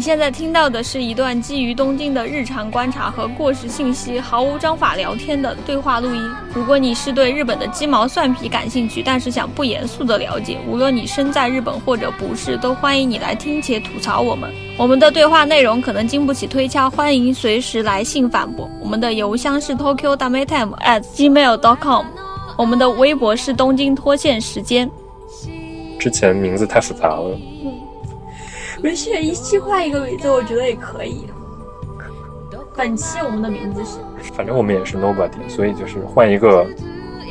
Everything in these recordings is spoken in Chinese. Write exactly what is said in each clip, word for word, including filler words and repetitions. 你现在听到的是一段基于东京的日常观察和过时信息毫无章法聊天的对话录音。如果你是对日本的鸡毛蒜皮感兴趣，但是想不严肃的了解，无论你身在日本或者不是，都欢迎你来听且吐槽我们。我们的对话内容可能经不起推敲，欢迎随时来信反驳。我们的邮箱是 tokyo dametime at gmail dot com， 我们的微博是东京脱线时间。之前名字太复杂了，没事，一期换一个名字，我觉得也可以。本期我们的名字是，反正我们也是 nobody， 所以就是换一个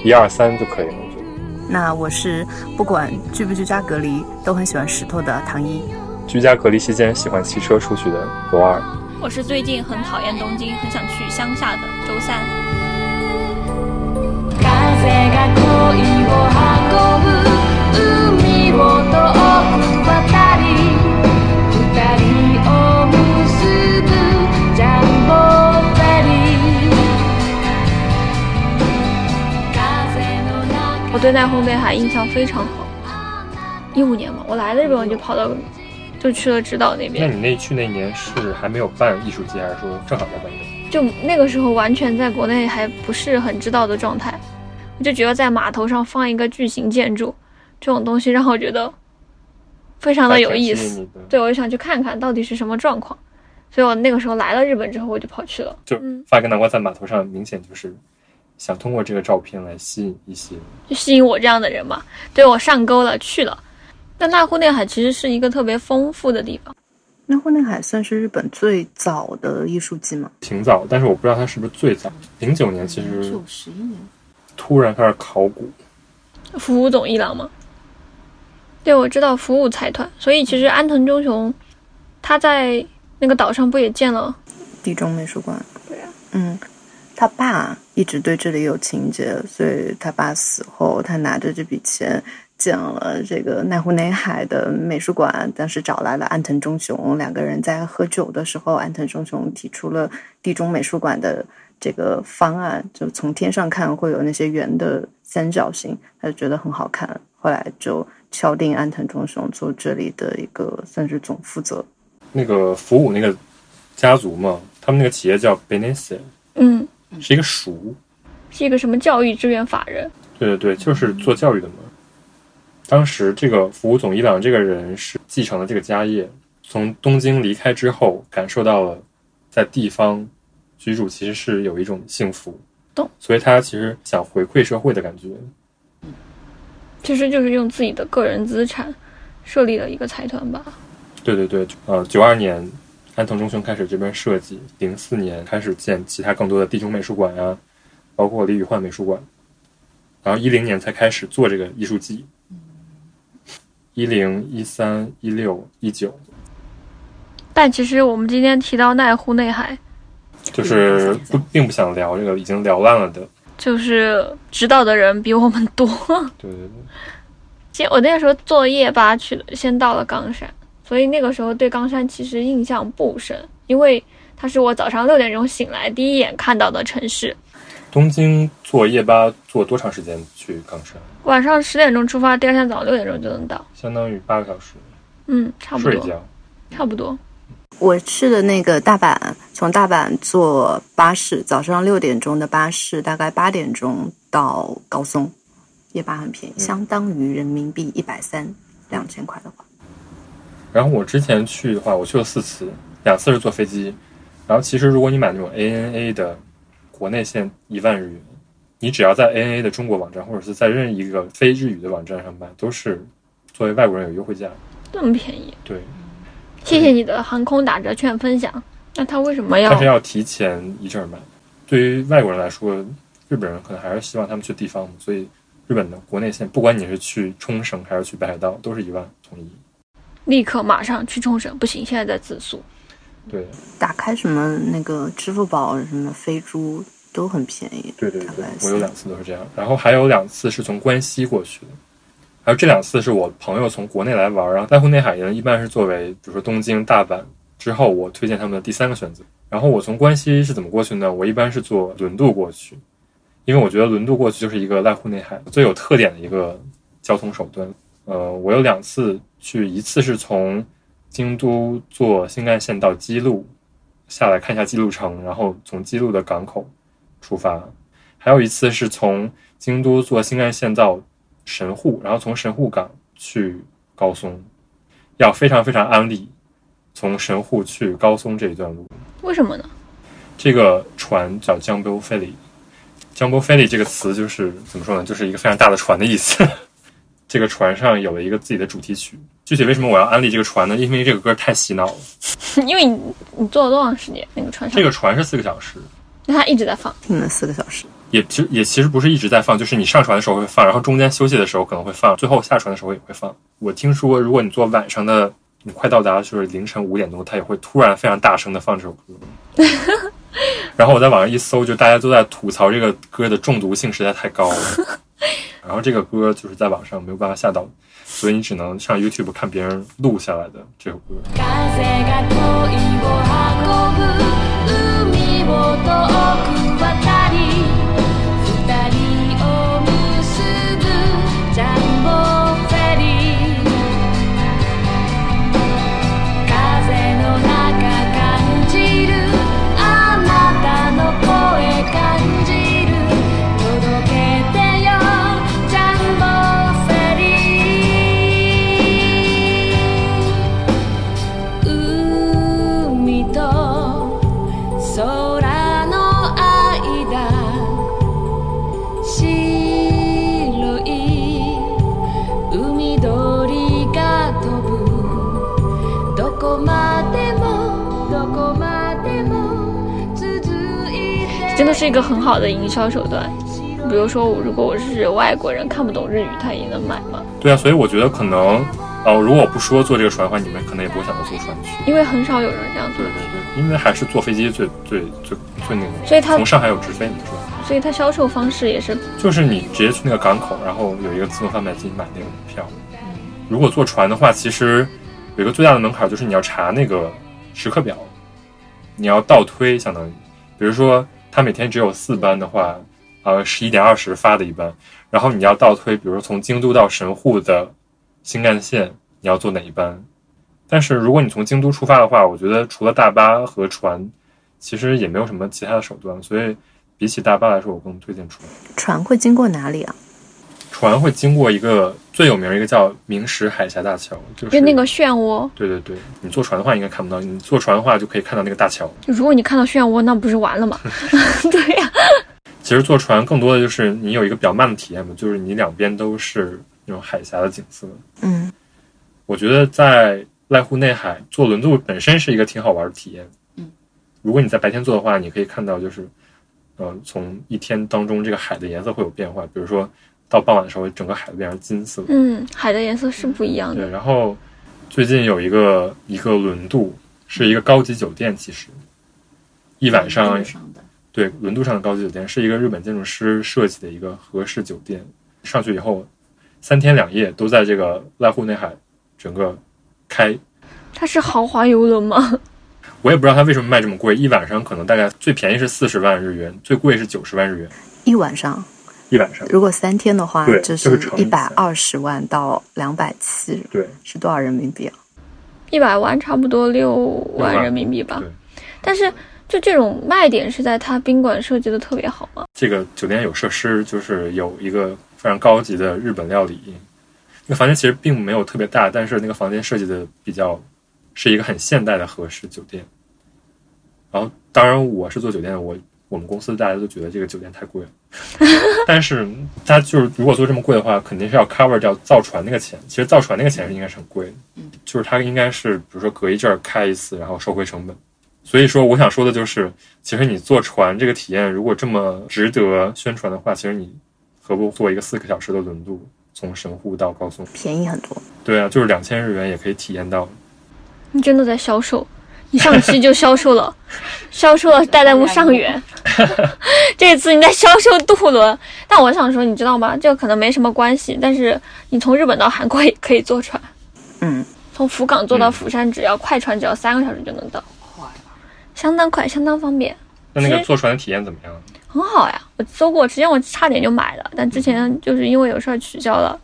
一二三就可以了。我觉得。那我是不管居不居家隔离都很喜欢石头的唐一，居家隔离期间喜欢骑车出去的罗二，我是最近很讨厌东京，很想去乡下的周三。我对奈红北海印象非常好。一五年嘛，我来的日本我就跑到，就去了直岛那边。那你那去那年是还没有办艺术节，还是说正好在办？就那个时候完全在国内还不是很知道的状态，我就觉得在码头上放一个巨型建筑，这种东西让我觉得非常的有意思。对，我就想去看看到底是什么状况，所以我那个时候来了日本之后，我就跑去了。就发根南瓜在码头上，明显就是。想通过这个照片来吸引一些，就吸引我这样的人嘛。对，我上钩了，去了。但濑户内海其实是一个特别丰富的地方。濑户内海算是日本最早的艺术季吗？挺早，但是我不知道它是不是最早。零九年其实九十一年，突然开始考古。服务总一郎吗？对，我知道服务财团。所以其实安藤忠雄，他在那个岛上不也建了地中美术馆？对啊，嗯。他爸一直对这里有情结，所以他爸死后，他拿着这笔钱建了这个濑户内海的美术馆。当时找来了安藤忠雄，两个人在喝酒的时候，安藤忠雄提出了地中美术馆的这个方案，就从天上看会有那些圆的三角形，他就觉得很好看，后来就敲定安藤忠雄做这里的一个算是总负责。那个服务那个家族嘛，他们那个企业叫 Benesse， 嗯。是一个塾，是一个什么教育支援法人。对对对，就是做教育的嘛。当时这个服务总一郎这个人是继承了这个家业，从东京离开之后，感受到了在地方居住其实是有一种幸福，懂。所以他其实想回馈社会的感觉，其实就是用自己的个人资产设立了一个财团吧。对对对，呃，九二年。安藤忠雄开始这边设计，零四年开始建其他更多的地中美术馆啊，包括李宇焕美术馆，然后一零年才开始做这个艺术季，一零、一三、一六、一九。但其实我们今天提到濑户内海，就是不并不想聊这个已经聊烂了的，就是知道的人比我们多。对对对。先我那个时候坐夜巴去了，先到了冈山。所以那个时候对冈山其实印象不深，因为它是我早上六点钟醒来第一眼看到的城市。东京坐夜巴坐多长时间去冈山？晚上十点钟出发，第二天早上六点钟就能到，相当于八个小时。嗯，差不多。睡觉。差不多。我去的那个大阪，从大阪坐巴士，早上六点钟的巴士，大概八点钟到高松。夜巴很便宜，嗯、相当于人民币一百三，两千块的话。然后我之前去的话，我去了四次，两次是坐飞机。然后其实如果你买那种 A N A 的国内线一万日元，你只要在 A N A 的中国网站或者是在任意一个非日语的网站上买，都是作为外国人有优惠价。这么便宜？对。谢谢你的航空打折券分享。那他为什么要？他是要提前一阵买。对于外国人来说，日本人可能还是希望他们去地方，所以日本的国内线，不管你是去冲绳还是去北海道，都是一万统一。立刻马上去冲绳，不行，现在在自宿。对，打开什么那个支付宝、什么飞猪都很便宜。对对对，我有两次都是这样，然后还有两次是从关西过去的，还有这两次是我朋友从国内来玩，然后濑户内海人一般是作为比如说东京、大阪之后我推荐他们的第三个选择。然后我从关西是怎么过去呢？我一般是坐轮渡过去，因为我觉得轮渡过去就是一个濑户内海最有特点的一个交通手段。呃，我有两次去，一次是从京都坐新干线到姬路，下来看一下姬路城，然后从姬路的港口出发。还有一次是从京都坐新干线到神户，然后从神户港去高松，要非常非常安利从神户去高松这一段路。为什么呢？这个船叫 Jumbo Ferry， Jumbo Ferry 这个词就是怎么说呢，就是一个非常大的船的意思。这个船上有了一个自己的主题曲。具体为什么我要安利这个船呢？因为这个歌太洗脑了。因为你你坐了多长时间？那个船上这个船是四个小时，那它一直在放，听了四个小时。也其实也其实不是一直在放，就是你上船的时候会放，然后中间休息的时候可能会放，最后下船的时候也会放。我听说如果你坐晚上的，你快到达就是凌晨五点多，它也会突然非常大声的放这首歌。然后我在网上一搜，就大家都在吐槽这个歌的中毒性实在太高了。然后这个歌就是在网上没有办法下到，所以你只能上 YouTube 看别人录下来的这首歌。真的是一个很好的营销手段，比如说我如果我是外国人看不懂日语，他也能买吗？对啊，所以我觉得可能，呃，如果我不说坐这个船的话，你们可能也不会想到坐船去，因为很少有人这样做。对对对，因为还是坐飞机最最最最那个。所以他从上海有直飞，你知道吗？所以他销售方式也是，就是你直接去那个港口，然后有一个自动贩卖机买那个票。嗯。如果坐船的话，其实有一个最大的门槛就是你要查那个时刻表，你要倒推，相当于，比如说。他每天只有四班的话，呃，十一点二十发的一班，然后你要倒推，比如说从京都到神户的新干线，你要坐哪一班？但是如果你从京都出发的话，我觉得除了大巴和船，其实也没有什么其他的手段，所以比起大巴来说，我更推荐船。船会经过哪里啊？船会经过一个最有名的一个叫明石海峡大桥，就是那个漩涡。对对对，你坐船的话应该看不到，你坐船的话就可以看到那个大桥。如果你看到漩涡，那不是完了吗？对呀、啊。其实坐船更多的就是你有一个比较慢的体验嘛，就是你两边都是那种海峡的景色。嗯，我觉得在濑户内海坐轮渡本身是一个挺好玩的体验。嗯，如果你在白天坐的话，你可以看到就是，呃，从一天当中这个海的颜色会有变化，比如说。到傍晚的时候，整个海变成金色。嗯，海的颜色是不一样的。对，然后最近有一个一个轮渡，是一个高级酒店，其实一晚上，对，轮渡上的高级酒店是一个日本建筑师设计的一个和式酒店。上去以后，三天两夜都在这个濑户内海整个开。它是豪华游轮吗？我也不知道它为什么卖这么贵，一晚上可能大概最便宜是四十万日元，最贵是九十万日元。一晚上。一晚上，如果三天的话，就是一百二十万到两百七，对，是多少人民币啊？一百万差不多六万人民币吧。但是就这种卖点是在它宾馆设计的特别好嘛。这个酒店有设施，就是有一个非常高级的日本料理。那个房间其实并没有特别大，但是那个房间设计的比较是一个很现代的和式酒店。然后，当然我是做酒店的，我。我们公司大家都觉得这个酒店太贵了，但是它就是如果做这么贵的话，肯定是要 cover 掉造船那个钱。其实造船那个钱是应该是很贵的，就是它应该是比如说隔一阵儿开一次，然后收回成本。所以说我想说的就是，其实你坐船这个体验如果这么值得宣传的话，其实你何不做一个四个小时的轮渡，从神户到高松，便宜很多。对啊，就是两千日元也可以体验到。你真的在销售。你上期就销售了，销售了代代木上元，这次你在销售渡轮。但我想说，你知道吗？这个可能没什么关系，但是你从日本到韩国也可以坐船。嗯，从福冈坐到釜山，只要快船只要三个小时就能到，快吧，相当快，相当方便。那那个坐船的体验怎么样？很好呀，我坐过，之前我差点就买了，但之前就是因为有事儿取消了。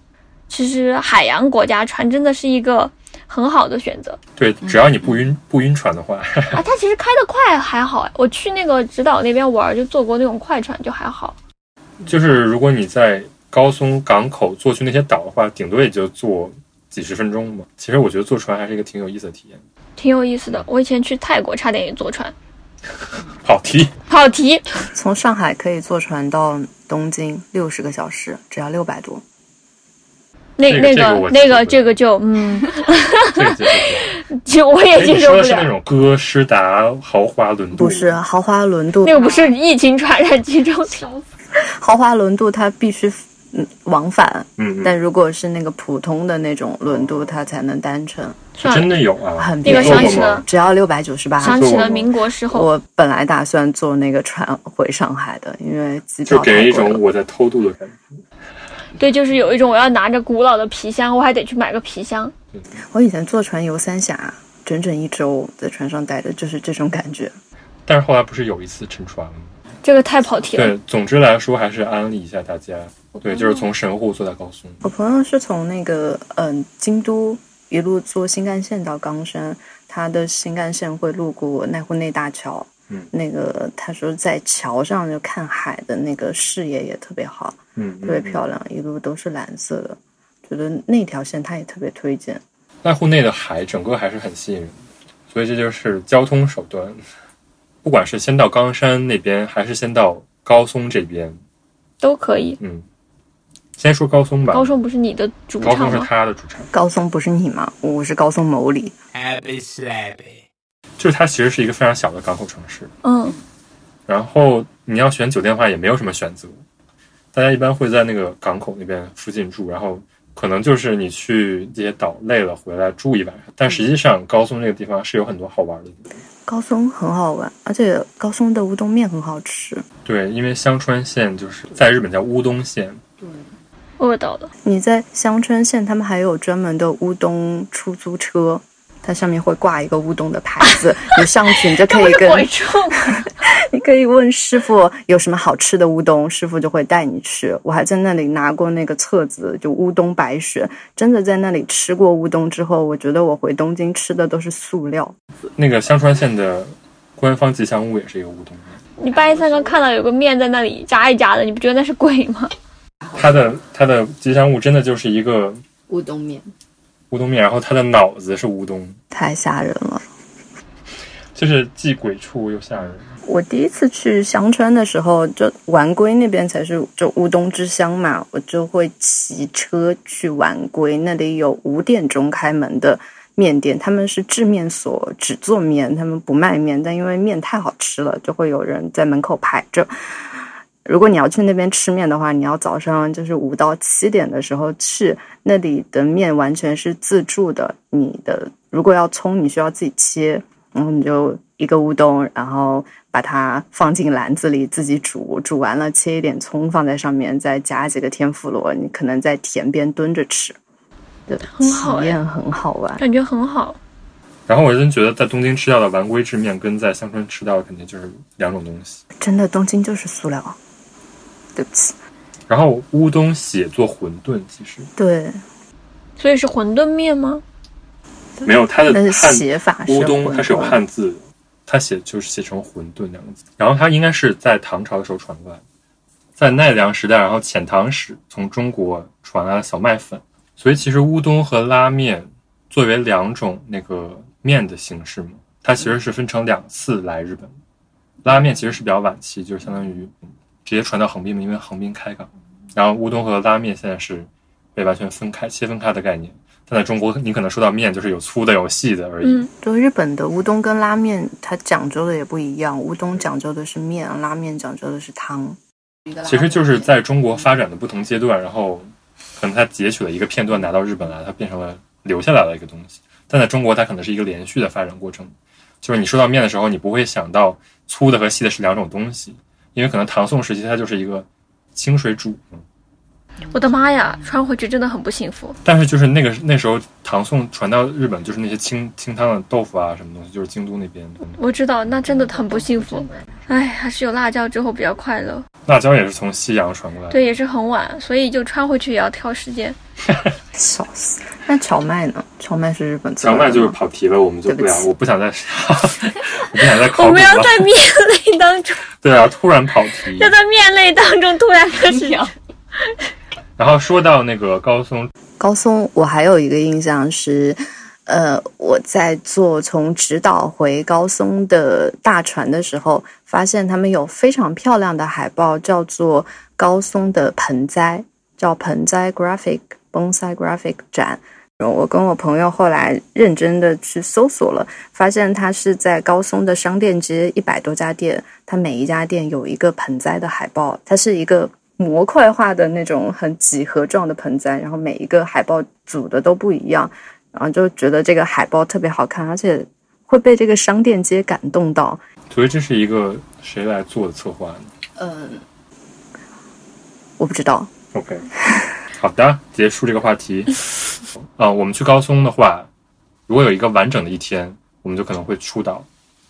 其实海洋国家船真的是一个很好的选择。对，只要你不晕、嗯、不晕船的话啊，它其实开得快还好。我去那个直岛那边玩就坐过那种快船，就还好。就是如果你在高松港口坐去那些岛的话，顶多也就坐几十分钟嘛。其实我觉得坐船还是一个挺有意思的体验，挺有意思的。我以前去泰国差点也坐船。跑题跑题。从上海可以坐船到东京六十个小时，只要六百多。那那个那个这个就嗯，就我也接受不了。你说的是那种哥斯达豪华轮渡？不是豪华轮渡，那个不是疫情传染集中桥。豪华轮渡它必须往返，嗯，但如果是那个普通的那种轮渡，它才能单程。真的有啊，很便宜，那个、想起了只要六百九十八。想起了民国时候，我本来打算坐那个船回上海的，因为机票就给人一种我在偷渡的感觉。对，就是有一种我要拿着古老的皮箱，我还得去买个皮箱。我以前坐船游三峡，整整一周在船上待着，就是这种感觉。但是后来不是有一次沉船吗？这个太跑题了。对，总之来说还是安利一下大家。对，就是从神户坐到高松。我朋友是从那个嗯、呃、京都一路坐新干线到冈山，他的新干线会路过濑户内大桥。嗯，那个他说在桥上就看海的那个视野也特别好，嗯，特别漂亮，一路都是蓝色的，觉得那条线他也特别推荐。濑户内的海整个还是很吸引人，所以这就是交通手段，不管是先到冈山那边还是先到高松这边都可以。嗯，先说高松吧。高松不是你的主场吗？高松是他的主场。高松不是你吗？我是高松某里。就是它其实是一个非常小的港口城市，嗯，然后你要选酒店的话也没有什么选择，大家一般会在那个港口那边附近住，然后可能就是你去这些岛累了回来住一晚上，但实际上高松这个地方是有很多好玩的地方。高松很好玩，而且高松的乌冬面很好吃。对，因为香川县就是在日本叫乌冬县。对，饿到了。你在香川县他们还有专门的乌冬出租车，它上面会挂一个乌冬的牌子，你上去你就可以跟你可以问师傅有什么好吃的乌冬，师傅就会带你去。我还在那里拿过那个册子，就乌冬白雪，真的在那里吃过乌冬之后，我觉得我回东京吃的都是塑料。那个香川县的官方吉祥物也是一个乌冬。你半夜三更看到有个面在那里炸一炸的，你不觉得那是鬼吗？它的它的吉祥物真的就是一个乌冬面。乌冬面，然后他的脑子是乌冬，太吓人了，就是既鬼畜又吓人。我第一次去香川的时候，就丸龟那边才是就乌冬之乡嘛，我就会骑车去丸龟，那里有五点钟开门的面店，他们是制面所，只做面，他们不卖面，但因为面太好吃了，就会有人在门口排着。如果你要去那边吃面的话，你要早上就是五到七点的时候去，那里的面完全是自助的。你的如果要葱，你需要自己切，然后你就一个乌冬，然后把它放进篮子里自己煮，煮完了切一点葱放在上面，再加几个天妇罗，你可能在田边蹲着吃，对，很好，体验很好玩，感觉很好。然后我真觉得在东京吃到的丸龟制面跟在香川吃到的肯定就是两种东西。真的，东京就是塑料。对不起。然后乌冬写作馄饨，其实对，所以是馄饨面吗？没有，它的汉写法是乌冬，它是有汉字的，它写就是写成馄饨两个字。然后它应该是在唐朝的时候传过来，在奈良时代，然后遣唐使从中国传来了小麦粉，所以其实乌冬和拉面作为两种那个面的形式嘛，它其实是分成两次来日本。拉面其实是比较晚期，就是相当于直接传到横滨，因为横滨开港，然后乌冬和拉面现在是被完全分开、切分开的概念。但在中国，你可能说到面就是有粗的、有细的而已。嗯，就日本的乌冬跟拉面，它讲究的也不一样。乌冬讲究的是面，拉面讲究的是汤。其实就是在中国发展的不同阶段，然后可能它截取了一个片段拿到日本来，它变成了留下来的一个东西。但在中国，它可能是一个连续的发展过程。就是你说到面的时候，你不会想到粗的和细的是两种东西。因为可能唐宋时期它就是一个清水煮。我的妈呀，穿回去真的很不幸福。但是就是那个那时候唐宋传到日本，就是那些清清汤的豆腐啊什么东西，就是京都那边的。我知道，那真的很不幸福。哎，还是有辣椒之后比较快乐。辣椒也是从西洋传过来的。对，也是很晚，所以就穿回去也要挑时间。笑死。那荞麦呢？荞麦是日本做的。荞麦就是跑题了，我们就不聊，我不想再，我不想再考古了。我们要在面类当中。对啊，突然跑题。要在面类当中突然开始聊。然后说到那个高松，高松，我还有一个印象是，呃，我在坐从直岛回高松的大船的时候，发现他们有非常漂亮的海报，叫做高松的盆栽，叫盆栽 graphic。Bonsai Graphic 展，我跟我朋友后来认真的去搜索了，发现它是在高松的商店街一百多家店，它每一家店有一个盆栽的海报，它是一个模块化的那种很几何状的盆栽，然后每一个海报组的都不一样，然后就觉得这个海报特别好看，而且会被这个商店街感动到。所以这是一个谁来做的策划呢？嗯，我不知道。OK。好的，结束这个话题。啊、呃，我们去高松的话，如果有一个完整的一天，我们就可能会出岛，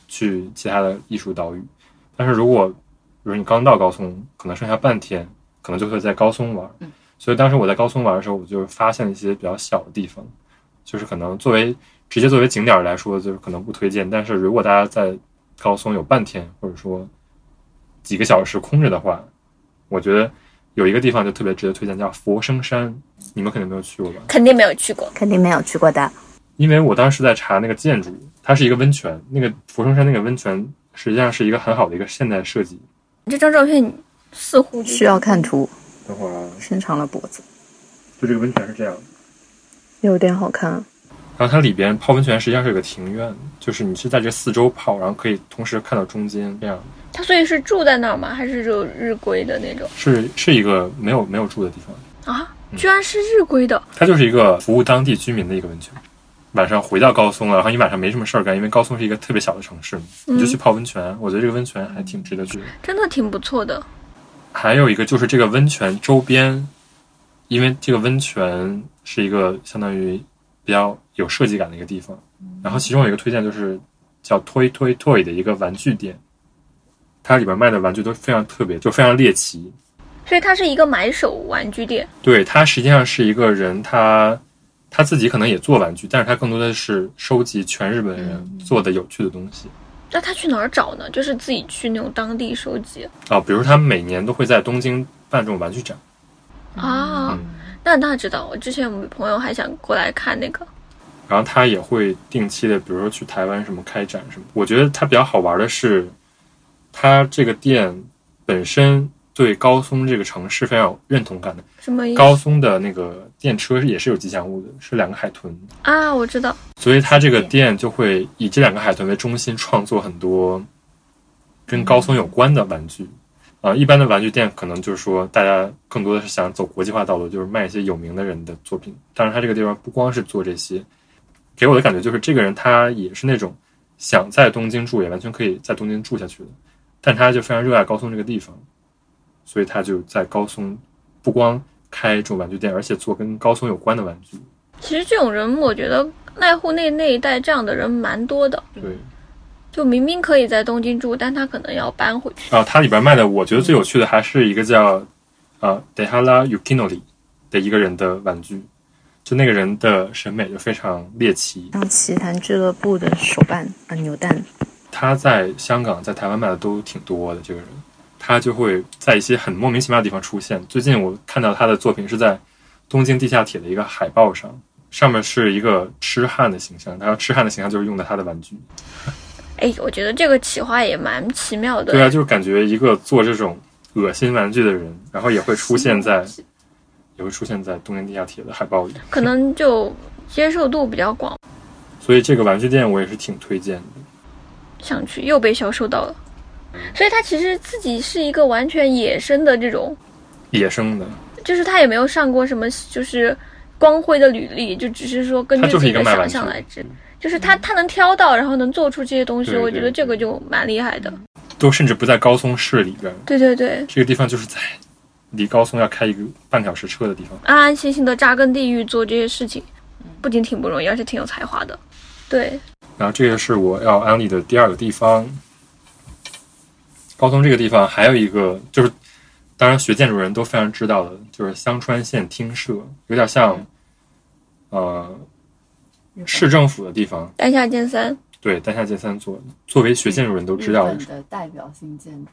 去其他的艺术岛屿。但是如果，比如你刚到高松，可能剩下半天，可能就会在高松玩。所以当时我在高松玩的时候，我就发现了一些比较小的地方，就是可能作为直接作为景点来说，就是可能不推荐。但是如果大家在高松有半天，或者说几个小时空着的话，我觉得。有一个地方就特别值得推荐，叫佛生山，你们肯定没有去过吧？肯定没有去过，肯定没有去过的。因为我当时在查那个建筑，它是一个温泉，那个佛生山那个温泉实际上是一个很好的一个现代设计。这张照片似乎需要看图。等会儿伸长了脖子。就这个温泉是这样的，有点好看。然后它里边泡温泉实际上是有个庭院，就是你是在这四周泡，然后可以同时看到中间这样。他所以是住在那儿吗？还是就日归的那种？是是一个没有没有住的地方啊，居然是日归的。它、嗯、就是一个服务当地居民的一个温泉。晚上回到高松了，然后你晚上没什么事儿干，因为高松是一个特别小的城市，你就去泡温泉。嗯、我觉得这个温泉还挺值得去的，真的挺不错的。还有一个就是这个温泉周边，因为这个温泉是一个相当于。比较有设计感的一个地方，然后其中有一个推荐就是叫 TOYTOYTOY 的一个玩具店，它里边卖的玩具都非常特别，就非常猎奇。所以它是一个买手玩具店。对，它实际上是一个人，他他自己可能也做玩具，但是他更多的是收集全日本人做的有趣的东西。那他去哪儿找呢？就是自己去那种当地收集啊、哦，比如他每年都会在东京办这种玩具展啊。嗯那大家知道，我之前我朋友还想过来看那个，然后他也会定期的，比如说去台湾什么开展什么。我觉得他比较好玩的是，他这个店本身对高松这个城市非常有认同感的。什么意思？高松的那个电车也是有吉祥物的，是两个海豚啊，我知道。所以他这个店就会以这两个海豚为中心，创作很多跟高松有关的玩具。嗯呃，一般的玩具店可能就是说，大家更多的是想走国际化道路，就是卖一些有名的人的作品。当然，他这个地方不光是做这些，给我的感觉就是，这个人他也是那种想在东京住，也完全可以在东京住下去的。但他就非常热爱高松这个地方，所以他就在高松不光开这种玩具店，而且做跟高松有关的玩具。其实这种人，我觉得濑户内那一带这样的人蛮多的。对。就明明可以在东京住，但他可能要搬回去啊。它里边卖的，我觉得最有趣的还是一个叫啊 Dehara Yukinori 的一个人的玩具，就那个人的审美就非常猎奇，像奇谈俱乐部的手办啊扭蛋。他在香港、在台湾卖的都挺多的，这个人他就会在一些很莫名其妙的地方出现。最近我看到他的作品是在东京地下铁的一个海报上，上面是一个痴汉的形象，然后痴汉的形象就是用的他的玩具。哎，我觉得这个企划也蛮奇妙的。对啊，就是感觉一个做这种恶心玩具的人，然后也会出现在，也会出现在东京地下铁的海报里，可能就接受度比较广。所以这个玩具店我也是挺推荐的，想去又被销售到了。所以它其实自己是一个完全野生的这种，野生的，就是它也没有上过什么就是光辉的履历，就只是说根据自己的想象来制。就是他，他能挑到，然后能做出这些东西，对对对，我觉得这个就蛮厉害的。都甚至不在高松市里边。对对对，这个地方就是在离高松要开一个半小时车的地方。安安心心的扎根地域做这些事情，不仅挺不容易，而且挺有才华的。对。然后这个是我要安利的第二个地方。高松这个地方还有一个就是，当然学建筑人都非常知道的，就是香川县町舍，有点像。呃市政府的地方，丹下健三，对，丹下健三作作为学建筑人都知道日本的代表性建筑，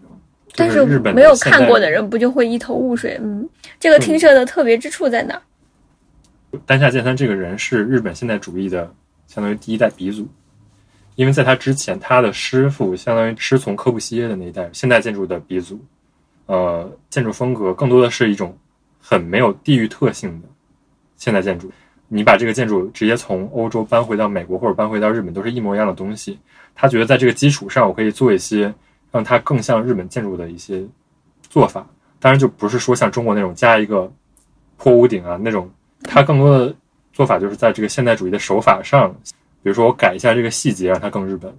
但是没有看过的人不就会一头雾水。嗯，这个厅舍的特别之处在哪？丹下健三这个人是日本现代主义的相当于第一代鼻祖，因为在他之前，他的师傅相当于师从柯布西耶的那一代现代建筑的鼻祖，呃，建筑风格更多的是一种很没有地域特性的现代建筑。你把这个建筑直接从欧洲搬回到美国或者搬回到日本，都是一模一样的东西。他觉得在这个基础上，我可以做一些让它更像日本建筑的一些做法。当然，就不是说像中国那种加一个坡屋顶啊那种。它更多的做法就是在这个现代主义的手法上，比如说我改一下这个细节，让它更日本。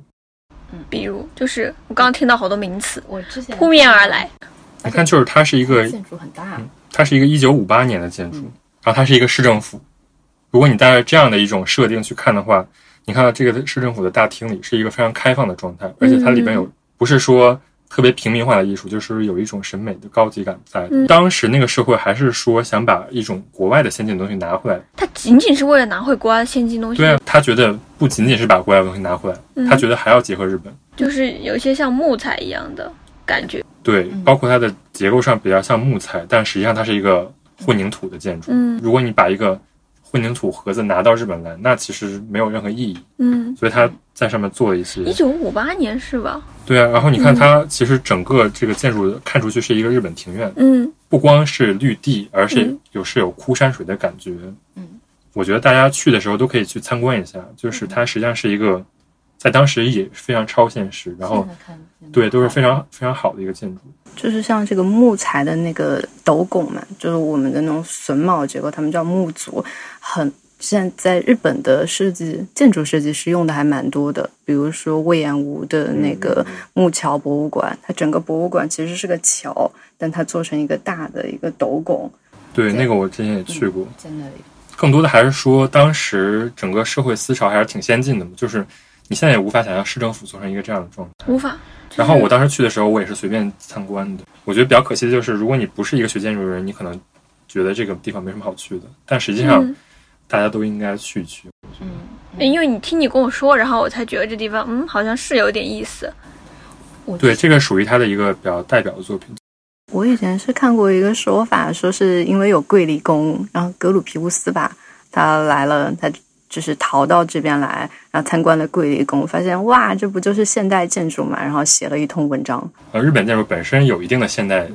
嗯，比如就是我刚刚听到好多名词，我之前扑面而来。你看，就是它是一个建筑很大，嗯、它是一个一九五八年的建筑、嗯，然后它是一个市政府。如果你带着这样的一种设定去看的话，你看到这个市政府的大厅里是一个非常开放的状态，而且它里边有不是说特别平民化的艺术，就是有一种审美的高级感在、嗯、当时那个社会还是说想把一种国外的先进的东西拿回来，他仅仅是为了拿回国外的先进东西。对啊，他觉得不仅仅是把国外的东西拿回来、嗯、他觉得还要结合日本，就是有些像木材一样的感觉。对，包括它的结构上比较像木材，但实际上它是一个混凝土的建筑。嗯，如果你把一个混凝土盒子拿到日本来，那其实没有任何意义。嗯，所以他在上面做了一些一九五八年是吧？对啊，然后你看它其实整个这个建筑看出去是一个日本庭院，嗯，不光是绿地，而是有是有枯山水的感觉。嗯，我觉得大家去的时候都可以去参观一下，就是它实际上是一个在当时也非常超现实，然后对都是非常非常好的一个建筑。就是像这个木材的那个斗拱嘛，就是我们的那种榫卯结构，他们叫木组，很现在日本的设计建筑设计师用的还蛮多的，比如说隈研吾的那个木桥博物馆、嗯、它整个博物馆其实是个桥，但它做成一个大的一个斗拱。对，那个我之前也去过、嗯、在那里更多的还是说当时整个社会思潮还是挺先进的嘛，就是你现在也无法想象市政府做成一个这样的状态，无法、就是、然后我当时去的时候我也是随便参观的。我觉得比较可惜的就是如果你不是一个学建筑人，你可能觉得这个地方没什么好去的，但实际上、嗯大家都应该去去，嗯，因为你听你跟我说，然后我才觉得这地方，嗯，好像是有点意思。对，这个属于他的一个比较代表的作品。我以前是看过一个说法，说是因为有桂离宫，然后格鲁皮乌斯吧，他来了，他就是逃到这边来，然后参观了桂离宫，发现哇，这不就是现代建筑嘛，然后写了一通文章。呃，日本建筑本身有一定的现代，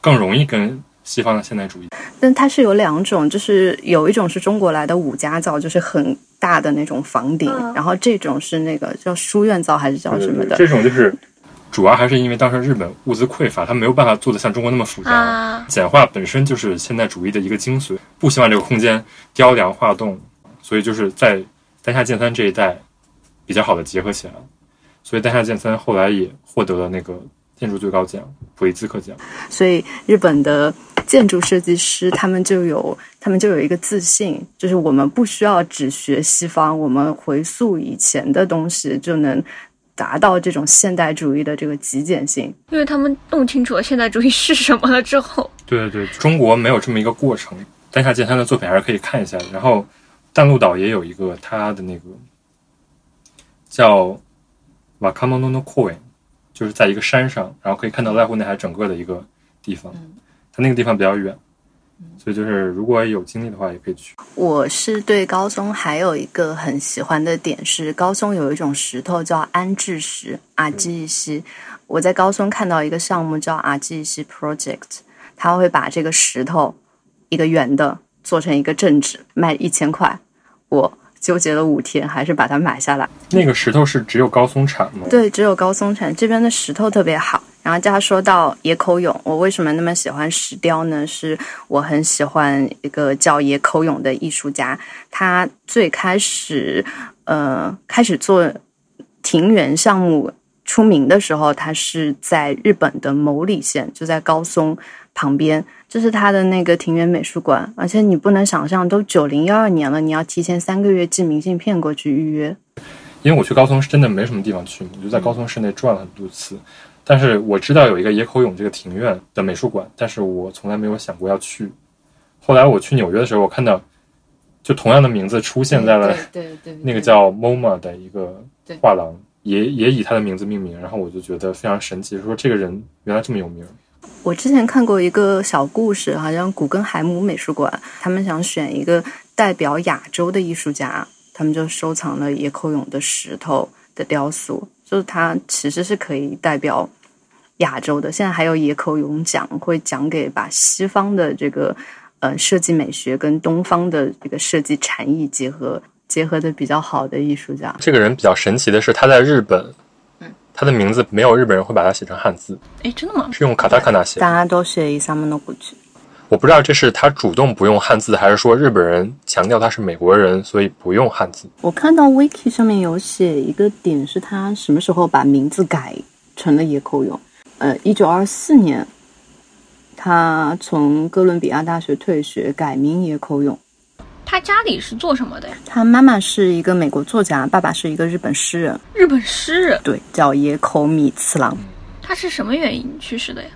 更容易跟西方的现代主义，但它是有两种，就是有一种是中国来的五家造，就是很大的那种房顶、嗯、然后这种是那个叫书院造还是叫什么的。对对对，这种就是主要还是因为当时日本物资匮乏，它没有办法做得像中国那么复杂、啊、简化本身就是现代主义的一个精髓，不希望这个空间雕梁画栋，所以就是在丹下健三这一代比较好的结合起来，所以丹下健三后来也获得了那个建筑最高奖普利兹克奖。所以日本的建筑设计师他们就有他们就有一个自信，就是我们不需要只学西方，我们回溯以前的东西就能达到这种现代主义的这个极简性，因为他们弄清楚了现代主义是什么了之后。对对对，中国没有这么一个过程。丹下健三的作品还是可以看一下，然后淡路岛也有一个他的那个叫瓦卡莫诺诺公园，就是在一个山上，然后可以看到濑户内海整个的一个地方、嗯，它那个地方比较远，所以就是如果有精力的话也可以去。我是对高松还有一个很喜欢的点是，高松有一种石头叫安置石阿基西，我在高松看到一个项目叫阿基西 project， 他会把这个石头一个圆的做成一个正直卖一千块，我纠结了五天还是把它买下来。那个石头是只有高松产吗？对，只有高松产，这边的石头特别好。然后再说到野口勇，我为什么那么喜欢石雕呢？是我很喜欢一个叫野口勇的艺术家，他最开始呃开始做庭园项目出名的时候，他是在日本的牟里县，就在高松旁边，这是他的那个庭园美术馆。而且你不能想象，都九零一二年了，你要提前三个月寄明信片过去预约。因为我去高松是真的没什么地方去，我就在高松市内转了很多次。但是我知道有一个野口勇这个庭院的美术馆，但是我从来没有想过要去。后来我去纽约的时候，我看到就同样的名字出现在了那个叫 MoMA 的一个画廊，也也以他的名字命名，然后我就觉得非常神奇，说这个人原来这么有名。我之前看过一个小故事，好像古根海姆美术馆他们想选一个代表亚洲的艺术家，他们就收藏了野口勇的石头的雕塑，就是他其实是可以代表亚洲的。现在还有野口勇奖，会奖给把西方的这个呃设计美学跟东方的这个设计禅意结合结合的比较好的艺术家。这个人比较神奇的是他在日本，他的名字没有日本人会把它写成汉字。诶，真的吗？是用卡塔卡纳写，大家都写伊萨姆诺古吉。我不知道这是他主动不用汉字，还是说日本人强调他是美国人所以不用汉字。我看到 Wiki 上面有写一个点是他什么时候把名字改成了野口勇。呃， 一九二四年他从哥伦比亚大学退学，改名野口勇。他家里是做什么的呀？他妈妈是一个美国作家，爸爸是一个日本诗人。日本诗人，对，叫野口米次郎。他是什么原因去世的呀？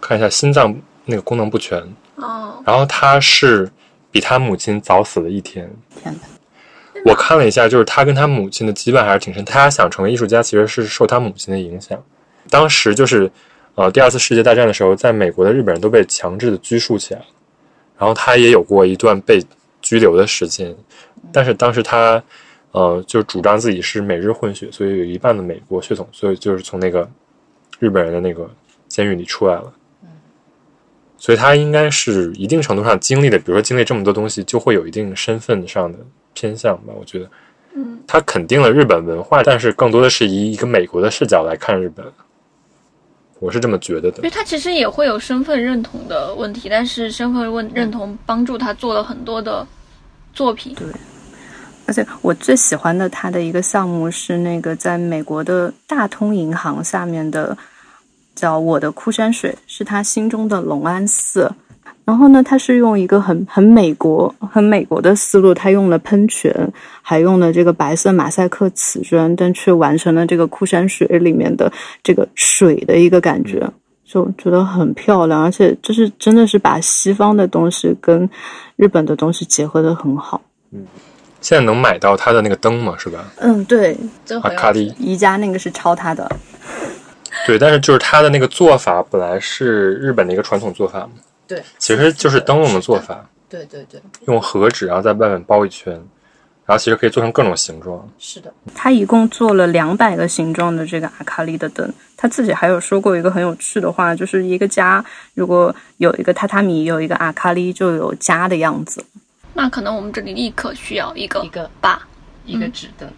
看一下，心脏那个功能不全。哦。然后他是比他母亲早死了一天。天哪！我看了一下，就是他跟他母亲的羁绊还是挺深。他想成为艺术家，其实是受他母亲的影响。当时就是，呃，第二次世界大战的时候，在美国的日本人都被强制的拘束起来，然后他也有过一段被拘留的时间，但是当时他呃，就主张自己是美日混血，所以有一半的美国血统，所以就是从那个日本人的那个监狱里出来了。所以他应该是一定程度上经历的，比如说经历这么多东西，就会有一定身份上的偏向吧，我觉得。他肯定了日本文化，但是更多的是以一个美国的视角来看日本。我是这么觉得的，因为他其实也会有身份认同的问题，但是身份认同帮助他做了很多的作品。对，而且我最喜欢的他的一个项目是那个在美国的大通银行下面的叫我的枯山水，是他心中的龙安寺。然后呢，他是用一个很很美国很美国的思路，他用了喷泉，还用了这个白色马赛克瓷砖，但却完成了这个枯山水里面的这个水的一个感觉，就觉得很漂亮。而且就是真的是把西方的东西跟日本的东西结合得很好。嗯，现在能买到他的那个灯吗？是吧？嗯，对，阿卡丽宜家那个是抄他的。对，但是就是他的那个做法本来是日本的一个传统做法嘛。对，其实就是灯笼的做法。对对对，用盒纸然后在外面包一圈，然后其实可以做成各种形状。是的，他一共做了两百个形状的这个阿卡丽的灯。他自己还有说过一个很有趣的话，就是一个家如果有一个榻榻米，有一个阿卡丽，就有家的样子。那可能我们这里立刻需要一个一个吧，一个纸灯。嗯，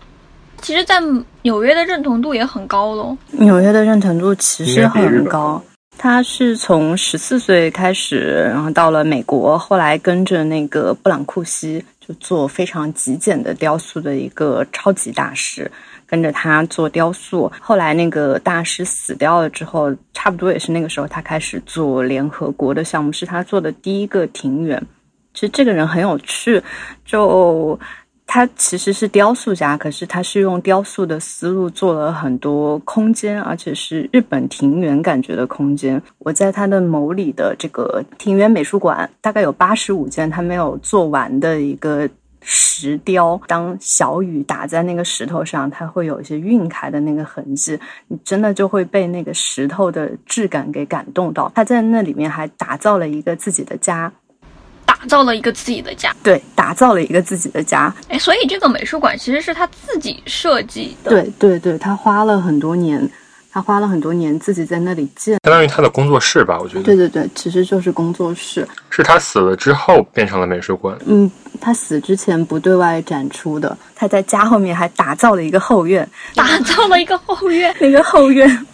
其实在纽约的认同度也很高咯。纽约的认同度其实很高。他是从十四岁开始，然后到了美国，后来跟着那个布朗库西就做非常极简的雕塑的一个超级大师，跟着他做雕塑。后来那个大师死掉了之后，差不多也是那个时候，他开始做联合国的项目，是他做的第一个庭园。其实这个人很有趣，就他其实是雕塑家，可是他是用雕塑的思路做了很多空间，而且是日本庭园感觉的空间。我在他的某里的这个庭园美术馆，大概有八十五件他没有做完的一个石雕，当小雨打在那个石头上，它会有一些晕开的那个痕迹，你真的就会被那个石头的质感给感动到。他在那里面还打造了一个自己的家。打造了一个自己的家，对，打造了一个自己的家。哎，所以这个美术馆其实是他自己设计的。对对对，他花了很多年，他花了很多年自己在那里建，相当于他的工作室吧，我觉得。对对对，其实就是工作室。是他死了之后变成了美术馆。嗯，他死之前不对外展出的，他在家后面还打造了一个后院，打造了一个后院，那个后院。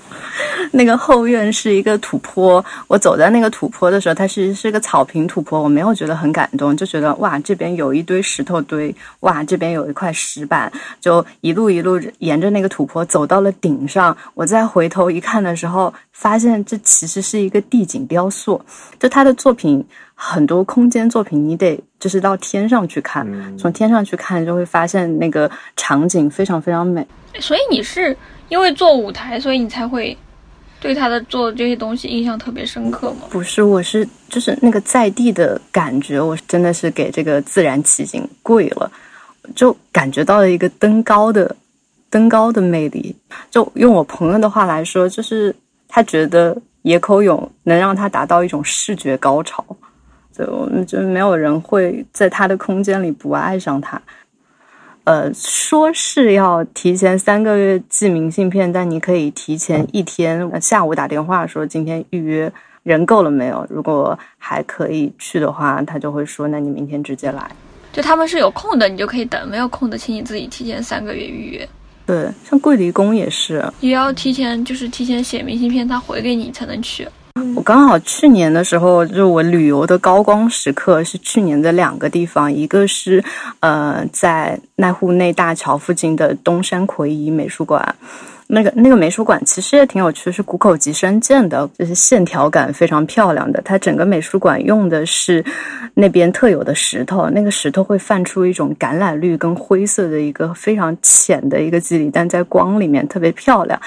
那个后院是一个土坡，我走在那个土坡的时候，它是是个草坪土坡，我没有觉得很感动，就觉得哇，这边有一堆石头堆，哇，这边有一块石板，就一路一路沿着那个土坡走到了顶上。我再回头一看的时候，发现这其实是一个地景雕塑。就他的作品，很多空间作品你得就是到天上去看，从天上去看就会发现那个场景非常非常美。所以你是因为做舞台，所以你才会对他的做的这些东西印象特别深刻吗？不是，我是就是那个在地的感觉，我真的是给这个自然奇景跪了，就感觉到了一个登高的登高的魅力。就用我朋友的话来说，就是他觉得野口勇能让他达到一种视觉高潮，所以我们觉得没有人会在他的空间里不爱上他。呃，说是要提前三个月寄明信片，但你可以提前一天，下午打电话说今天预约人够了没有，如果还可以去的话，他就会说那你明天直接来，就他们是有空的你就可以等，没有空的请你自己提前三个月预约。对，像桂离宫也是，也要提前，就是提前写明信片他回给你才能去。我刚好去年的时候，就我旅游的高光时刻是去年的两个地方，一个是呃在濑户内大桥附近的东山魁夷美术馆，那个那个美术馆其实也挺有趣，是谷口吉生建的，就是线条感非常漂亮的。它整个美术馆用的是那边特有的石头，那个石头会泛出一种橄榄绿跟灰色的一个非常浅的一个肌理，但在光里面特别漂亮。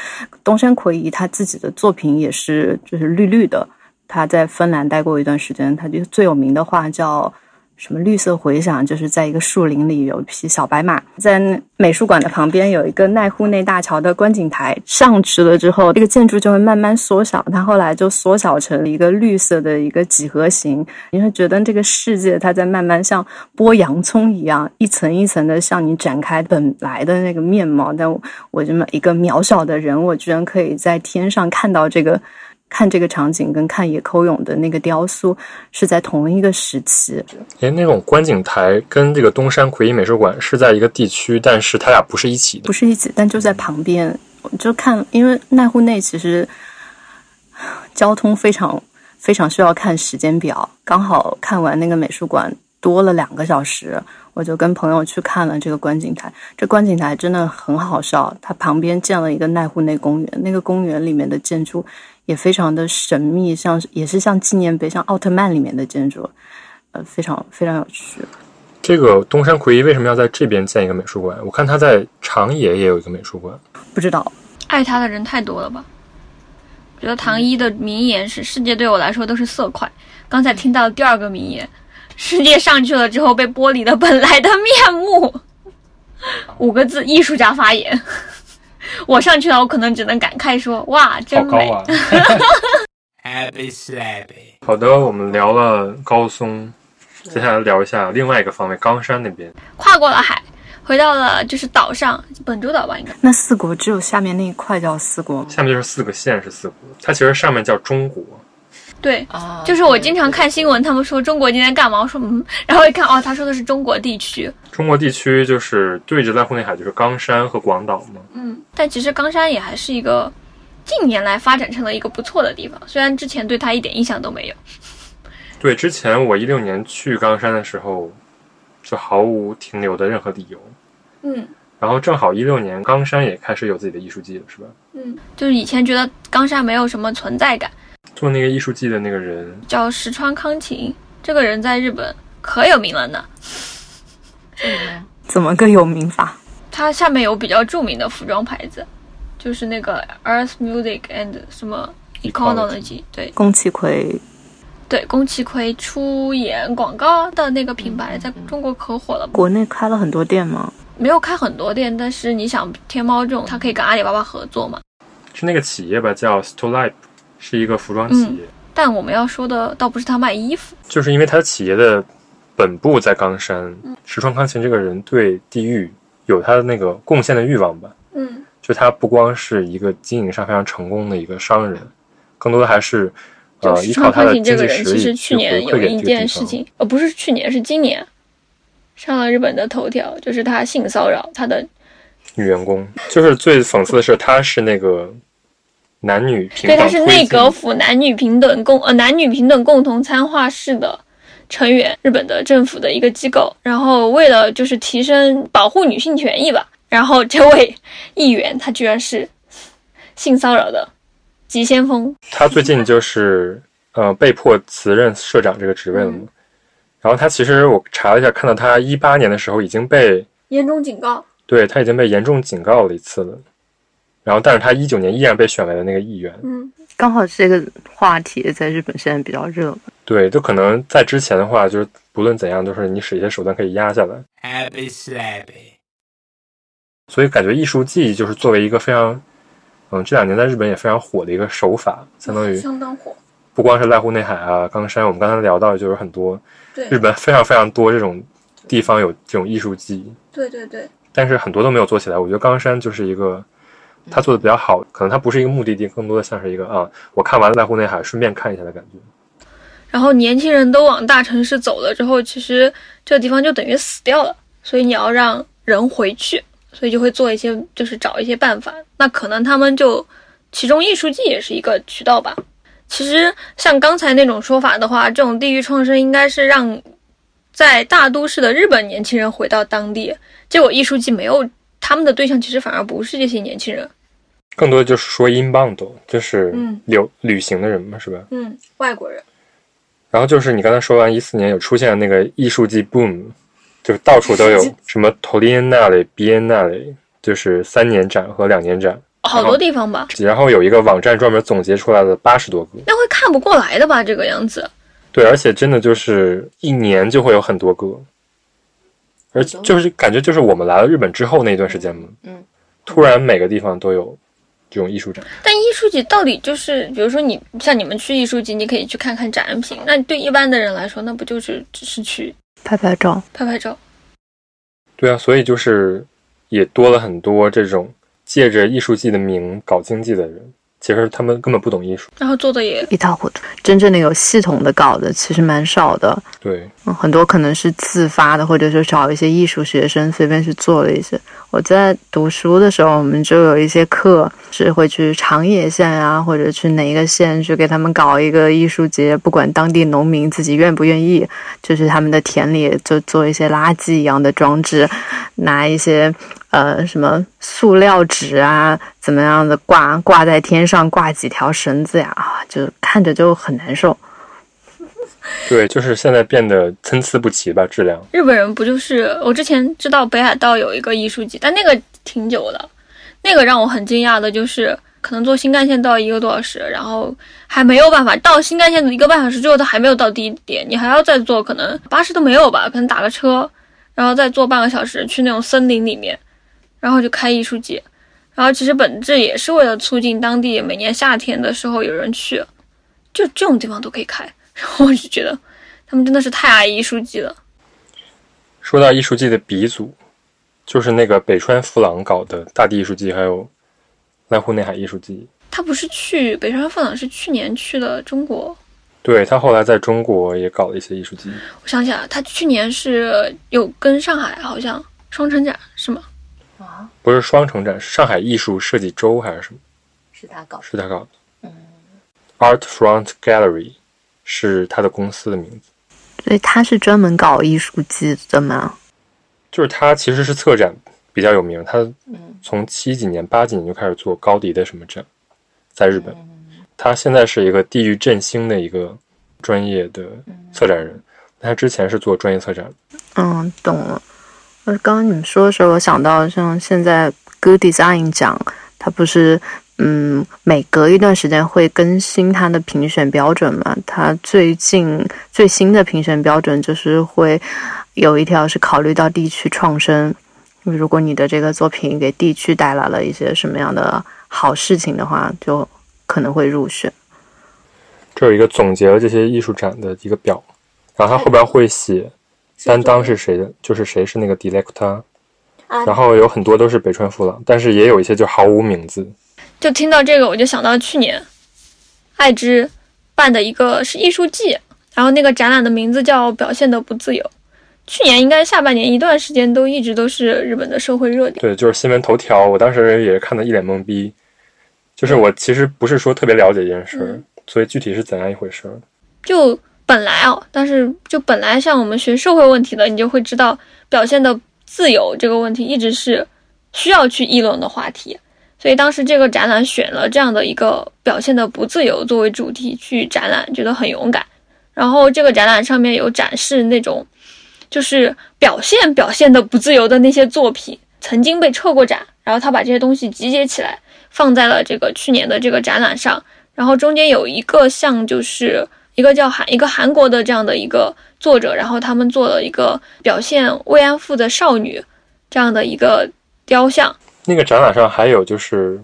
东山魁夷他自己的作品也是就是绿绿的，他在芬兰待过一段时间，他就最有名的画叫什么绿色回响，就是在一个树林里有一匹小白马，在美术馆的旁边有一个濑户内大桥的观景台，上去了之后这个建筑就会慢慢缩小，它后来就缩小成一个绿色的一个几何形，你会觉得这个世界它在慢慢像剥洋葱一样一层一层的向你展开本来的那个面貌，但 我, 我这么一个渺小的人，我居然可以在天上看到这个看这个场景跟看野口勇的那个雕塑是在同一个时期。诶，那种观景台跟这个东山魁夷美术馆是在一个地区，但是它俩不是一起的，不是一起，但就在旁边。我就看，因为濑户内其实交通非常非常需要看时间表，刚好看完那个美术馆多了两个小时，我就跟朋友去看了这个观景台。这观景台真的很好笑，它旁边建了一个濑户内公园，那个公园里面的建筑也非常的神秘，像也是像纪念碑，像奥特曼里面的建筑，呃，非常非常有趣。这个东山魁夷为什么要在这边建一个美术馆？我看他在长野也有一个美术馆，不知道。爱他的人太多了吧？我觉得唐一的名言是：“世界对我来说都是色块。”刚才听到第二个名言：“世界上去了之后被剥离了本来的面目。”五个字，艺术家发言。我上去了，我可能只能感慨说：“哇，真美！”好高啊！Happy slappy。好的，我们聊了高松，接下来聊一下另外一个方面，冈山那边。跨过了海，回到了就是岛上，本州岛吧，应该。那四国只有下面那一块叫四国，下面就是四个县是四国，它其实上面叫中国。对，就是我经常看新闻，他们说中国今天干嘛，我说嗯，然后一看哦，他说的是中国地区。中国地区就是对着濑户内海，就是冈山和广岛嘛。嗯，但其实冈山也还是一个近年来发展成了一个不错的地方，虽然之前对他一点印象都没有。对，之前我一六年去冈山的时候，就毫无停留的任何理由。嗯。然后正好一六年冈山也开始有自己的艺术季了，是吧？嗯，就是以前觉得冈山没有什么存在感。做那个艺术季的那个人叫石川康晴，这个人在日本可有名了呢。怎么个有名法？他下面有比较著名的服装牌子，就是那个 Earth Music and 什么 Econology。 对，宫崎葵，对，宫崎葵出演广告的那个品牌在中国可火了。国内开了很多店吗？没有开很多店，但是你想天猫这种它可以跟阿里巴巴合作嘛，是那个企业吧，叫 StoreLife，是一个服装企业、嗯、但我们要说的倒不是他卖衣服，就是因为他企业的本部在冈山、嗯、石川康晴这个人对地域有他的那个贡献的欲望吧。嗯，就他不光是一个经营上非常成功的一个商人，更多的还是呃依靠他的经济实力。石川康晴这个人其实去年有一件事情，呃、哦、不是去年，是今年上了日本的头条，就是他性骚扰他的女员工。就是最讽刺的是，他是那个男女平等，对，他是内阁府男女平等共呃男女平等共同参画室的成员，日本的政府的一个机构。然后为了就是提升保护女性权益吧，然后这位议员他居然是性骚扰的急先锋。他最近就是呃被迫辞任社长这个职位了嘛、嗯。然后他其实我查了一下，看到他一八年的时候已经被严重警告，对，他已经被严重警告了一次了。然后但是他一九年依然被选为了那个议员。嗯，刚好这个话题在日本现在比较热。对，就可能在之前的话，就是不论怎样，都是你使一些手段可以压下来。Happy slappy。所以感觉艺术技就是作为一个非常，嗯，这两年在日本也非常火的一个手法，相当于相当火。不光是濑户内海啊、冈山，我们刚才聊到就是很多，日本非常非常多这种地方有这种艺术技。对对对。但是很多都没有做起来，我觉得冈山就是一个。他做的比较好，可能他不是一个目的地，更多的像是一个啊，我看完濑户内海顺便看一下的感觉。然后年轻人都往大城市走了之后，其实这个地方就等于死掉了，所以你要让人回去，所以就会做一些，就是找一些办法。那可能他们就其中艺术季也是一个渠道吧。其实像刚才那种说法的话，这种地域创生应该是让在大都市的日本年轻人回到当地，结果艺术季没有，他们的对象其实反而不是这些年轻人，更多就是说 inbound， 就是旅、嗯、旅行的人嘛，是吧？嗯，外国人。然后就是你刚才说完，一四年有出现那个艺术季 boom， 就到处都有什么 Toriennale、Biennale， 就是三年展和两年展，好多地方吧。然后有一个网站专门总结出来的八十多个，那会看不过来的吧？这个样子。对，而且真的就是一年就会有很多个。而就是感觉就是我们来了日本之后那一段时间嘛，嗯，突然每个地方都有这种艺术展。但艺术季到底就是，比如说你像你们去艺术季，你可以去看看展品，那对一般的人来说，那不就是只是去拍拍照、拍拍照？对啊，所以就是也多了很多这种借着艺术季的名搞经济的人，其实他们根本不懂艺术，然后做的也一塌糊涂。真正的有系统的搞的其实蛮少的，对、嗯，很多可能是自发的，或者是找一些艺术学生随便去做了一些。我在读书的时候，我们就有一些课是会去长野县啊，或者去哪一个县去给他们搞一个艺术节，不管当地农民自己愿不愿意，就是他们的田里就做一些垃圾一样的装置，拿一些呃什么塑料纸啊，怎么样的挂挂在天上，挂几条绳子呀，啊，就看着就很难受。对，就是现在变得参差不齐吧，质量。日本人不就是我之前知道北海道有一个艺术季，但那个挺久的，那个让我很惊讶的就是，可能坐新干线到一个多小时，然后还没有办法到新干线一个半小时之后，它还没有到地点，你还要再坐，可能巴士都没有吧，可能打个车，然后再坐半个小时去那种森林里面，然后就开艺术季，然后其实本质也是为了促进当地每年夏天的时候有人去，就这种地方都可以开。然后我就觉得他们真的是太爱艺术季了。说到艺术季的鼻祖，就是那个北川富朗搞的大地艺术季，还有濑户内海艺术季。他不是去北川富朗是去年去了中国，对，他后来在中国也搞了一些艺术季。我想起来，他去年是有跟上海好像双城展是吗？啊，不是双城展，是上海艺术设计周还是什么？是他搞的，是他搞的。嗯 ，Art Front Gallery。是他的公司的名字，所以他是专门搞艺术季的吗？就是他其实是策展比较有名，他从七几年八几年就开始做高迪的什么展，在日本，他现在是一个地域振兴的一个专业的策展人，但他之前是做专业策展。嗯，懂了。我刚刚你们说的时候，我想到像现在 Good Design 奖，他不是。嗯，每隔一段时间会更新它的评选标准嘛？它最近最新的评选标准就是会有一条是考虑到地区创生，如果你的这个作品给地区带来了一些什么样的好事情的话，就可能会入选。这有一个总结了这些艺术展的一个表，然后它后边会写担当是谁的，就是谁是那个 director， 然后有很多都是北川富朗，但是也有一些就毫无名字。就听到这个，我就想到去年爱知办的一个是艺术季，然后那个展览的名字叫《表现的不自由》。去年应该下半年一段时间都一直都是日本的社会热点。对，就是新闻头条，我当时也看得一脸懵逼。就是我其实不是说特别了解这件事儿、嗯，所以具体是怎样一回事儿？就本来哦，但是就本来像我们学社会问题的，你就会知道表现的自由这个问题一直是需要去议论的话题。所以当时这个展览选了这样的一个表现的不自由作为主题去展览，觉得很勇敢。然后这个展览上面有展示那种就是表现表现的不自由的那些作品曾经被撤过展，然后他把这些东西集结起来放在了这个去年的这个展览上，然后中间有一个像就是一个叫韩一个韩国的这样的一个作者，然后他们做了一个表现慰安妇的少女这样的一个雕像。那个展览上还有就是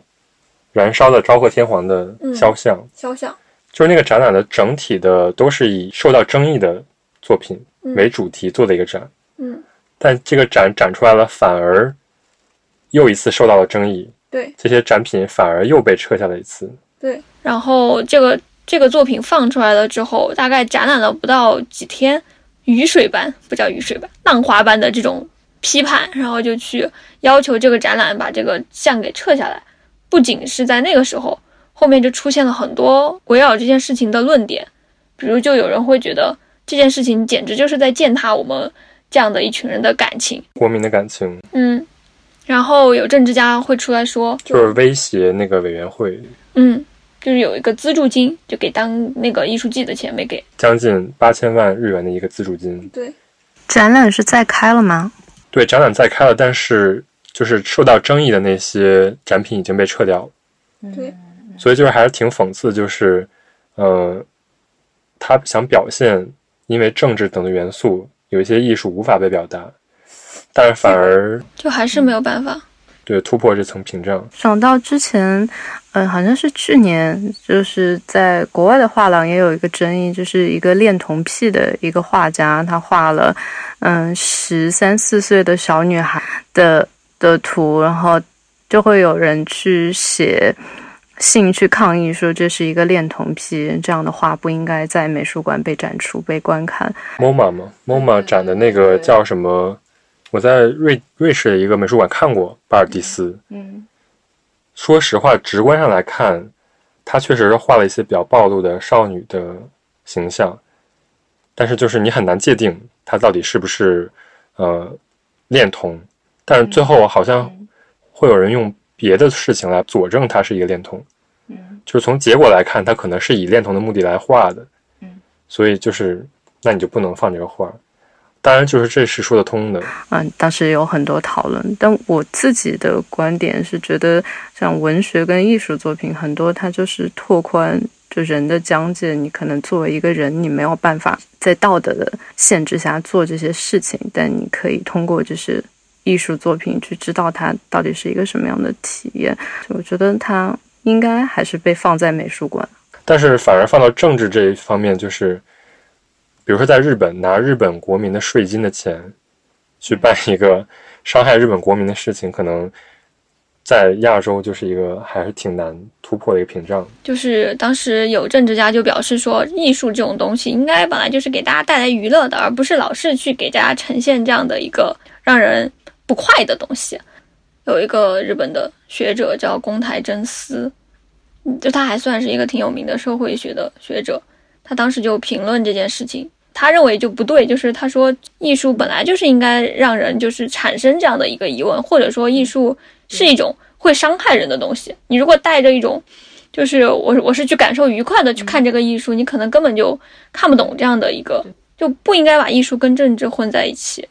燃烧的昭和天皇的肖像、嗯、肖像就是那个展览的整体的都是以受到争议的作品为主题做的一个展，嗯，但这个展展出来了反而又一次受到了争议，对，这些展品反而又被撤下了一次，对。然后这个这个作品放出来了之后，大概展览了不到几天，雨水般不叫雨水般浪花般的这种批判，然后就去要求这个展览把这个像给撤下来。不仅是在那个时候，后面就出现了很多围绕这件事情的论点，比如就有人会觉得这件事情简直就是在践踏我们这样的一群人的感情，国民的感情，嗯。然后有政治家会出来说，就、就是威胁那个委员会，嗯，就是有一个资助金，就给当那个艺术季的钱没给，将近八千万日元的一个资助金。对，展览是再开了吗？对，展览再开了，但是就是受到争议的那些展品已经被撤掉了。对，所以就是还是挺讽刺，就是呃，他想表现因为政治等的元素，有一些艺术无法被表达。但是反而就还是没有办法对突破这层屏障。想到之前嗯、呃，好像是去年，就是在国外的画廊也有一个争议，就是一个恋童癖的一个画家，他画了嗯十三四岁的小女孩的的图，然后就会有人去写信去抗议，说这是一个恋童癖，这样的画不应该在美术馆被展出被观看。 MoMA 吗 MoMA 展的那个叫什么，我在瑞瑞士的一个美术馆看过巴尔蒂斯， 嗯, 嗯，说实话直观上来看他确实是画了一些比较暴露的少女的形象，但是就是你很难界定他到底是不是呃恋童，但是最后好像会有人用别的事情来佐证他是一个恋童，嗯，就是从结果来看他可能是以恋童的目的来画的，嗯，所以就是那你就不能放这个画，当然就是这是说得通的。嗯，当时有很多讨论，但我自己的观点是觉得像文学跟艺术作品很多它就是拓宽就人的疆界，你可能作为一个人你没有办法在道德的限制下做这些事情，但你可以通过就是艺术作品去知道它到底是一个什么样的体验，我觉得它应该还是被放在美术馆。但是反而放到政治这一方面，就是比如说在日本拿日本国民的税金的钱去办一个伤害日本国民的事情，可能在亚洲就是一个还是挺难突破的一个屏障。就是当时有政治家就表示说，艺术这种东西应该本来就是给大家带来娱乐的，而不是老是去给大家呈现这样的一个让人不快的东西。有一个日本的学者叫宫台真司，就他还算是一个挺有名的社会学的学者，他当时就评论这件事情，他认为就不对，就是他说艺术本来就是应该让人就是产生这样的一个疑问，或者说艺术是一种会伤害人的东西，你如果带着一种就是我我是去感受愉快的去看这个艺术，你可能根本就看不懂这样的一个，就不应该把艺术跟政治混在一起。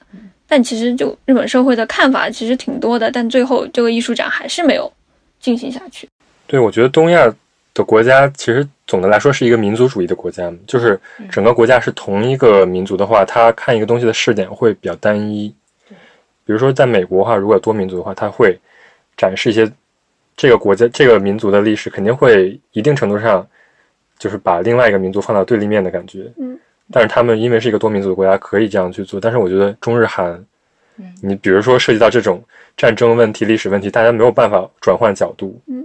但其实就日本社会的看法其实挺多的，但最后这个艺术展还是没有进行下去。对，我觉得东亚的国家其实总的来说是一个民族主义的国家，就是整个国家是同一个民族的话，他看一个东西的视点会比较单一。比如说在美国的话，如果有多民族的话，他会展示一些这个国家这个民族的历史，肯定会一定程度上就是把另外一个民族放到对立面的感觉。嗯，但是他们因为是一个多民族的国家可以这样去做，但是我觉得中日韩，你比如说涉及到这种战争问题历史问题，大家没有办法转换角度，嗯，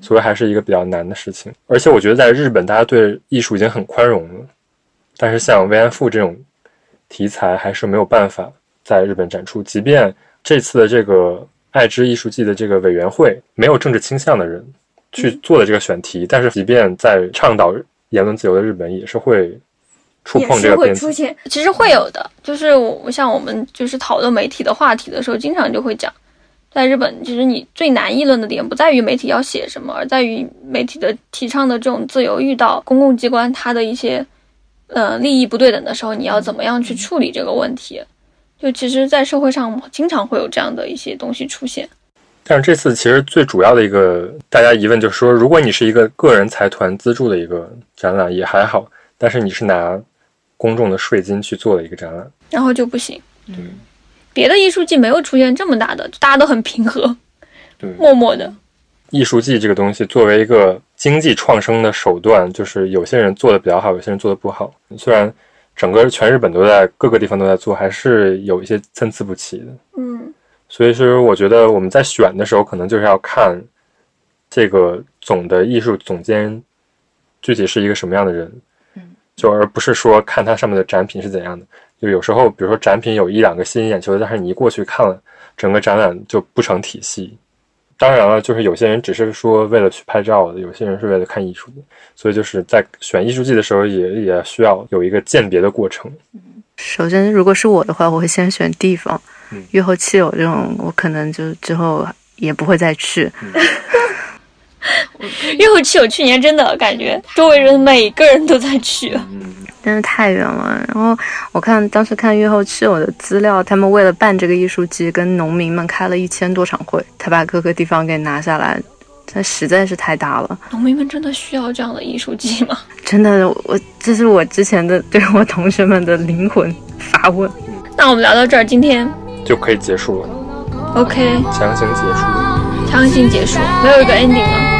所以还是一个比较难的事情。而且我觉得在日本大家对艺术已经很宽容了，但是像慰安妇这种题材还是没有办法在日本展出，即便这次的这个爱知艺术季的这个委员会没有政治倾向的人去做的这个选题，嗯，但是即便在倡导言论自由的日本也是会触碰这个边界。其实会有的，就是我像我们就是讨论媒体的话题的时候经常就会讲，在日本其实你最难议论的点不在于媒体要写什么，而在于媒体的提倡的这种自由遇到公共机关它的一些呃利益不对等的时候，你要怎么样去处理这个问题。就其实在社会上经常会有这样的一些东西出现。但是这次其实最主要的一个大家疑问就是说，如果你是一个个人财团资助的一个展览也还好，但是你是拿公众的税金去做的一个展览，然后就不行。嗯，别的艺术季没有出现这么大的，大家都很平和，对，默默的。艺术季这个东西作为一个经济创生的手段，就是有些人做的比较好，有些人做的不好。虽然整个全日本都在各个地方都在做，还是有一些参差不齐的。嗯，所以说我觉得我们在选的时候，可能就是要看这个总的艺术总监具体是一个什么样的人，就而不是说看他上面的展品是怎样的。就有时候，比如说展品有一两个吸引眼球的，但是你一过去看了，整个展览就不成体系。当然了，就是有些人只是说为了去拍照的，有些人是为了看艺术的，所以就是在选艺术季的时候也，也也需要有一个鉴别的过程。首先，如果是我的话，我会先选地方，嗯、越后期有这种，我可能就之后也不会再去。嗯、越后期有去年真的感觉周围人每个人都在去了。嗯，真的太远了。然后我看当时看越后期有的资料，他们为了办这个艺术季，跟农民们开了一千多场会，他把各个地方给拿下来，这实在是太大了。农民们真的需要这样的艺术季吗？真的，我这是我之前的对我同学们的灵魂发问。那我们聊到这儿，今天就可以结束了。OK， 强行结束，强行结束，没有一个 ending 吗？